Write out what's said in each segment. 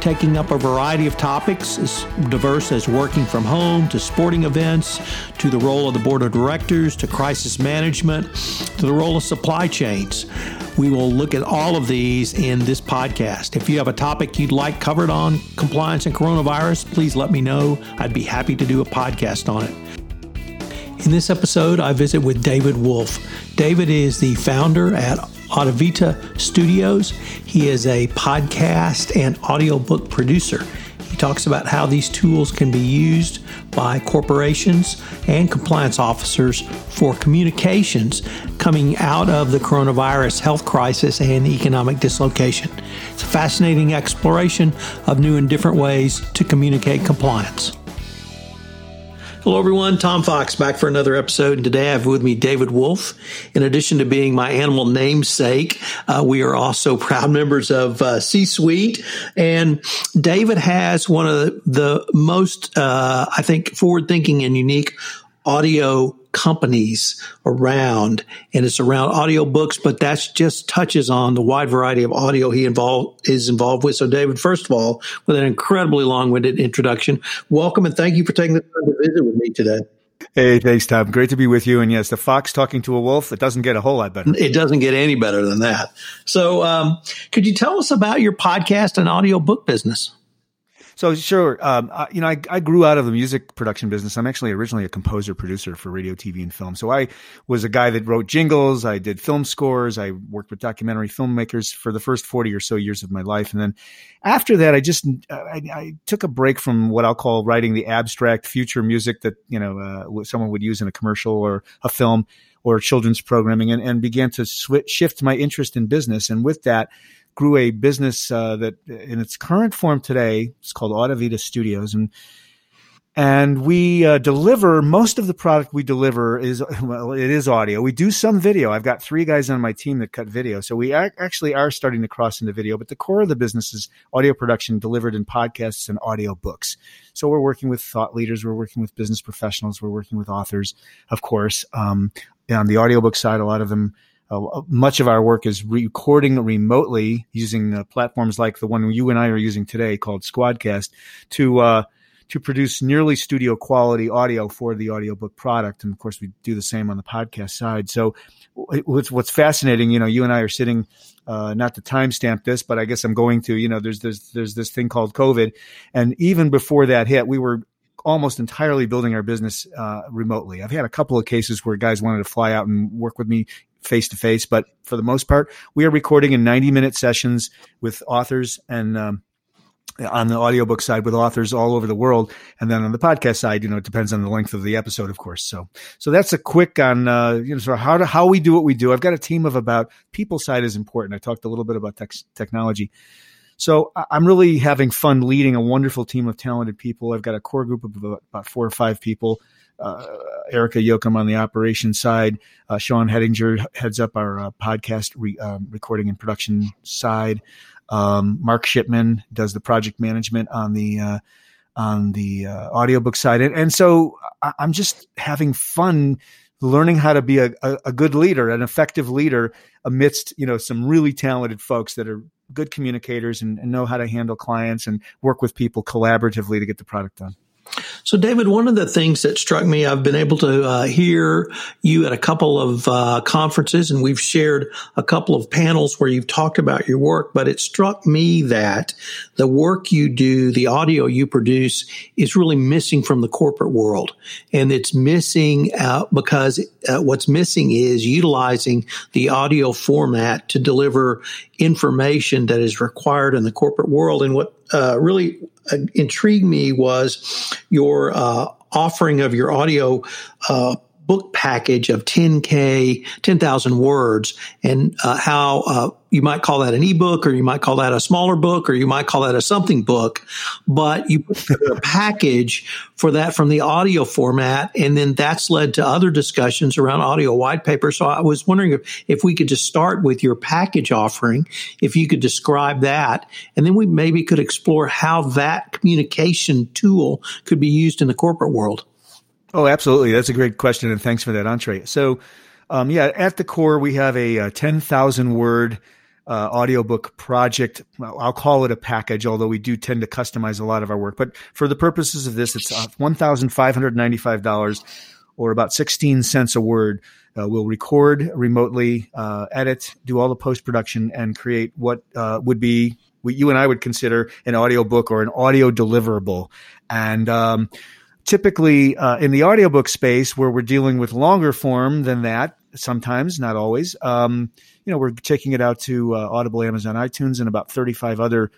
Taking up a variety of topics as diverse as working from home to sporting events, to the role of the board of directors, to crisis management, to the role of supply chains. We will look at all of these in this podcast. If you have a topic you'd like covered on compliance and coronavirus, please let me know. I'd be happy to do a podcast on it. In this episode, I visit with David Wolf. David is the founder at Audivita Studios. He is a podcast and audiobook producer. He talks about how these tools can be used by corporations and compliance officers for communications coming out of the coronavirus health crisis and economic dislocation. It's a fascinating exploration of new and different ways to communicate compliance. Hello, everyone. Tom Fox back for another episode. And today I have with me David Wolf. In addition to being my animal namesake, we are also proud members of C-Suite. And David has one of the most, I think, forward-thinking and unique audio companies around, and it's around audiobooks, but that's just touches on the wide variety of audio he is involved with. So David, first of all, with an incredibly long-winded introduction, welcome and thank you for taking the time to visit with me today. Hey, thanks, Tom. Great to be with you. And yes, the fox talking to a wolf, it doesn't get a whole lot better. It doesn't get any better than that. So could you tell us about your podcast and audiobook business? So sure, I grew out of the music production business. I'm actually originally a composer producer for radio, TV, and film. So I was a guy that wrote jingles. I did film scores. I worked with documentary filmmakers for the first 40 or so years of my life. And then after that, I just I took a break from what I'll call writing the abstract future music that someone would use in a commercial or a film or children's programming, and began to shift my interest in business. And with that, grew a business that in its current form today, it's called Audivita Studios. And we deliver, most of the product we deliver is, well, it is audio. We do some video. I've got three guys on my team that cut video. So we actually are starting to cross into video, but the core of the business is audio production delivered in podcasts and audio books. So we're working with thought leaders. We're working with business professionals. We're working with authors, of course. On the audiobook side, a lot of them, much of our work is recording remotely using platforms like the one you and I are using today called Squadcast to produce nearly studio quality audio for the audiobook product. And of course, we do the same on the podcast side. So what's fascinating, you and I are sitting, not to timestamp this, but I guess I'm going to, there's this thing called COVID. And even before that hit, we were almost entirely building our business remotely. I've had a couple of cases where guys wanted to fly out and work with me face-to-face, but for the most part, we are recording in 90-minute sessions with authors and on the audiobook side with authors all over the world. And then on the podcast side, it depends on the length of the episode, of course. So that's a quick on, sort of how we do what we do. I've got a team of about, people side is important. I talked a little bit about technology. So I'm really having fun leading a wonderful team of talented people. I've got a core group of about 4 or 5 people. Erica Yochum on the operations side. Sean Hettinger heads up our podcast recording and production side. Mark Shipman does the project management on the audiobook side. And so I'm just having fun learning how to be a good leader, an effective leader amidst, some really talented folks that are good communicators and know how to handle clients and work with people collaboratively to get the product done. So, David, one of the things that struck me, I've been able to hear you at a couple of conferences, and we've shared a couple of panels where you've talked about your work, but it struck me that the work you do, the audio you produce, is really missing from the corporate world. And it's missing because what's missing is utilizing the audio format to deliver information that is required in the corporate world. And what really intrigued me was your offering of your audio book package of 10,000 words, and how you might call that an ebook, or you might call that a smaller book, or you might call that a something book, but you put together a package for that from the audio format, and then that's led to other discussions around audio white paper. So I was wondering if we could just start with your package offering, if you could describe that, and then we maybe could explore how that communication tool could be used in the corporate world. Oh, absolutely. That's a great question, and thanks for that entree. So, at the core, we have a 10,000-word audiobook project. I'll call it a package, although we do tend to customize a lot of our work. But for the purposes of this, it's $1,595, or about 16 cents a word. We'll record remotely, edit, do all the post-production, and create what would be what you and I would consider an audiobook or an audio deliverable. And typically, in the audiobook space, where we're dealing with longer form than that, sometimes, not always, we're taking it out to Audible, Amazon, iTunes, and about 35 other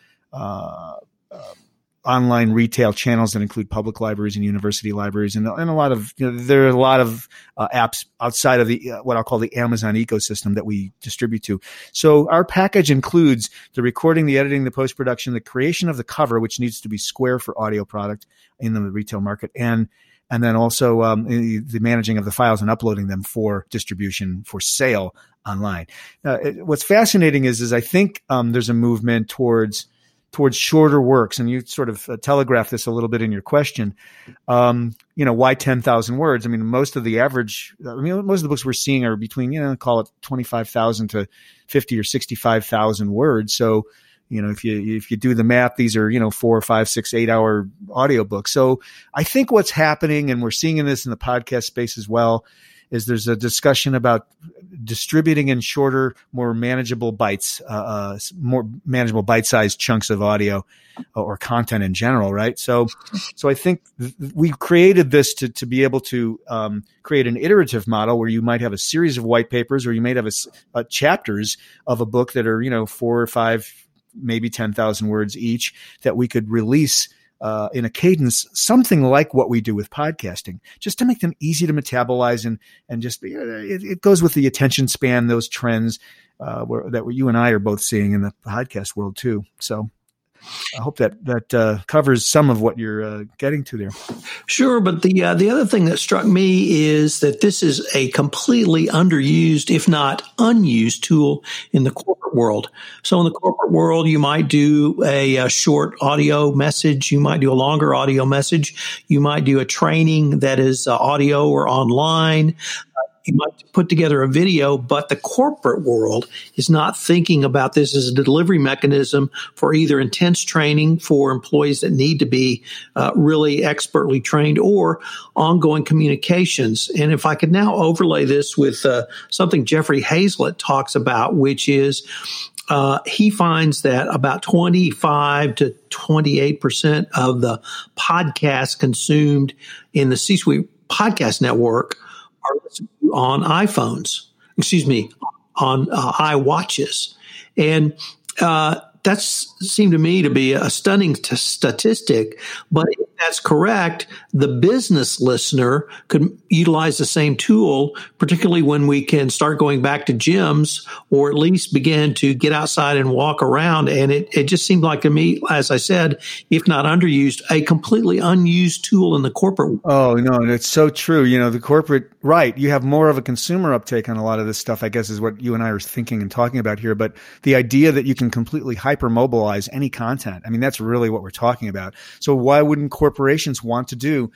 online retail channels that include public libraries and university libraries, and a lot of there are a lot of apps outside of the what I'll call the Amazon ecosystem that we distribute to. So our package includes the recording, the editing, the post-production, the creation of the cover, which needs to be square for audio product in the retail market, and then also the managing of the files and uploading them for distribution for sale online. What's fascinating is I think there's a movement towards shorter works. And you sort of telegraphed this a little bit in your question. Why 10,000 words? I mean, most of the books we're seeing are between, call it 25,000 to 50 or 65,000 words. So, if you do the math, these are, 4, 5, 6, 8 hour audiobooks. So I think what's happening, and we're seeing this in the podcast space as well, is there's a discussion about distributing in shorter, more manageable bites, more manageable bite-sized chunks of audio or content in general, right? So I think we created this to be able to create an iterative model where you might have a series of white papers, or you might have a chapters of a book that are 4 or 5, maybe 10,000 words each, that we could release in a cadence, something like what we do with podcasting, just to make them easy to metabolize, and just it goes with the attention span, those trends that you and I are both seeing in the podcast world too. So I hope that covers some of what you're getting to there. Sure, but the other thing that struck me is that this is a completely underused, if not unused, tool in the corporate world. So in the corporate world, you might do a short audio message. You might do a longer audio message. You might do a training that is audio or online. You might put together a video, but the corporate world is not thinking about this as a delivery mechanism for either intense training for employees that need to be really expertly trained, or ongoing communications. And if I could now overlay this with something Jeffrey Hazlett talks about, which is he finds that about 25 to 28% of the podcasts consumed in the C-Suite Podcast Network are listened to on iPhones, on iWatches. And that seemed to me to be a stunning statistic. But if that's correct, the business listener could utilize the same tool, particularly when we can start going back to gyms, or at least begin to get outside and walk around. And it just seemed like to me, as I said, if not underused, a completely unused tool in the corporate world. Oh, no, it's so true. The corporate, right, you have more of a consumer uptake on a lot of this stuff, I guess, is what you and I are thinking and talking about here. But the idea that you can completely hypermobilize any content, I mean, that's really what we're talking about. So why wouldn't corporations want to do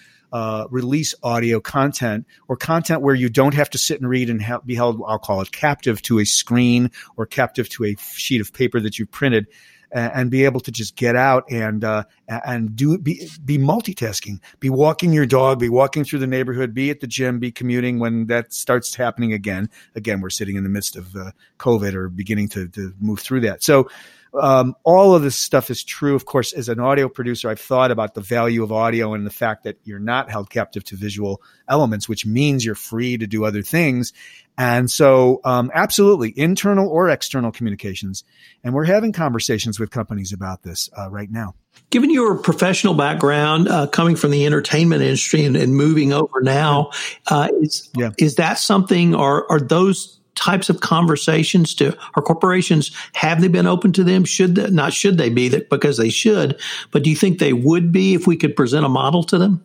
release audio content, or content where you don't have to sit and read and be held, I'll call it, captive to a screen or captive to a sheet of paper that you printed, and be able to just get out and be multitasking, be walking your dog, be walking through the neighborhood, be at the gym, be commuting when that starts happening again. Again, we're sitting in the midst of COVID, or beginning to move through that. So All of this stuff is true. Of course, as an audio producer, I've thought about the value of audio and the fact that you're not held captive to visual elements, which means you're free to do other things. And so absolutely, internal or external communications. And we're having conversations with companies about this right now. Given your professional background, coming from the entertainment industry and moving over now, is that something, or are those types of conversations to our corporations, have they been open to them? Should they, not should they be, that because they should, but do you think they would be if we could present a model to them?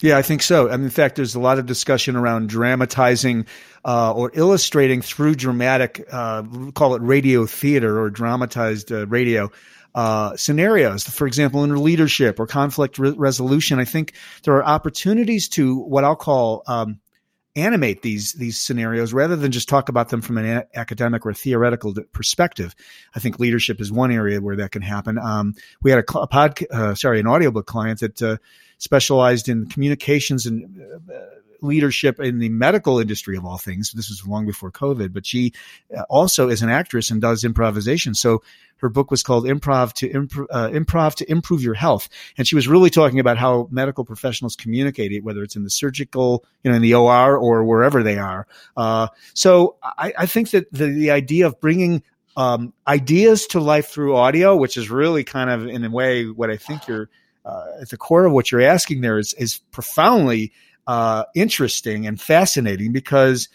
Yeah, I think so. I mean, in fact, there's a lot of discussion around dramatizing or illustrating through dramatic, call it radio theater or dramatized radio scenarios, for example, in leadership or conflict resolution. I think there are opportunities to what I'll call animate these scenarios rather than just talk about them from an academic or theoretical perspective. I think leadership is one area where that can happen. We had an audiobook client that specialized in communications and leadership in the medical industry of all things. This was long before COVID, but she also is an actress and does improvisation. So her book was called Improv to Improve Your Health. And she was really talking about how medical professionals communicate it, whether it's in the surgical, in the OR or wherever they are. So I think that the idea of bringing ideas to life through audio, which is really kind of in a way what I think you're at the core of what you're asking there is profoundly interesting and fascinating because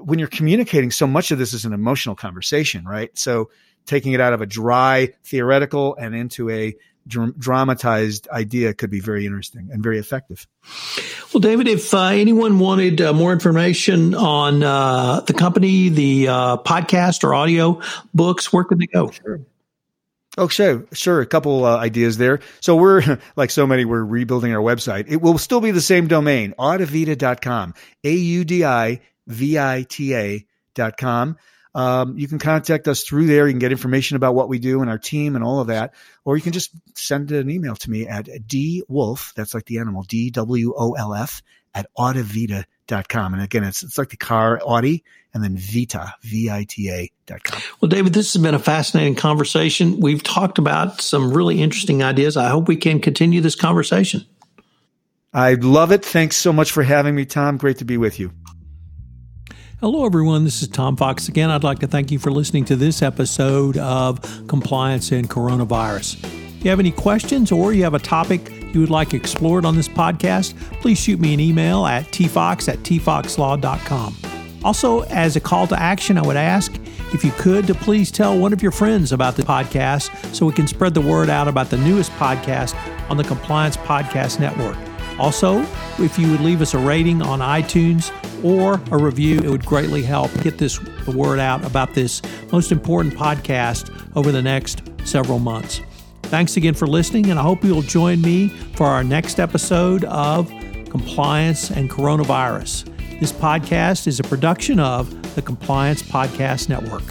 when you're communicating, so much of this is an emotional conversation, right? So taking it out of a dry theoretical and into a dramatized idea could be very interesting and very effective. Well, David, if anyone wanted more information on the company, the podcast or audio books, where could they go? Sure. Oh, sure. A couple ideas there. So we're, like so many, we're rebuilding our website. It will still be the same domain, audivita.com, audivita.com. You can contact us through there. You can get information about what we do and our team and all of that. Or you can just send an email to me at dwolf, that's like the animal, DWOLF, at audivita.com. And again, it's like the car Audi and then Vita, VITA.com. Well, David, this has been a fascinating conversation. We've talked about some really interesting ideas. I hope we can continue this conversation. I love it. Thanks so much for having me, Tom. Great to be with you. Hello, everyone. This is Tom Fox again. I'd like to thank you for listening to this episode of Compliance and Coronavirus. If you have any questions or you have a topic you would like explored on this podcast, please shoot me an email at tfox@tfoxlaw.com. Also, as a call to action, I would ask if you could to please tell one of your friends about the podcast so we can spread the word out about the newest podcast on the Compliance Podcast Network. Also, if you would leave us a rating on iTunes or a review, it would greatly help get the word out about this most important podcast over the next several months. Thanks again for listening, and I hope you'll join me for our next episode of Compliance and Coronavirus. This podcast is a production of the Compliance Podcast Network.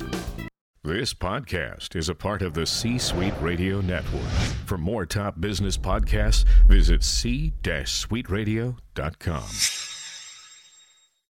This podcast is a part of the C-Suite Radio Network. For more top business podcasts, visit c-suiteradio.com.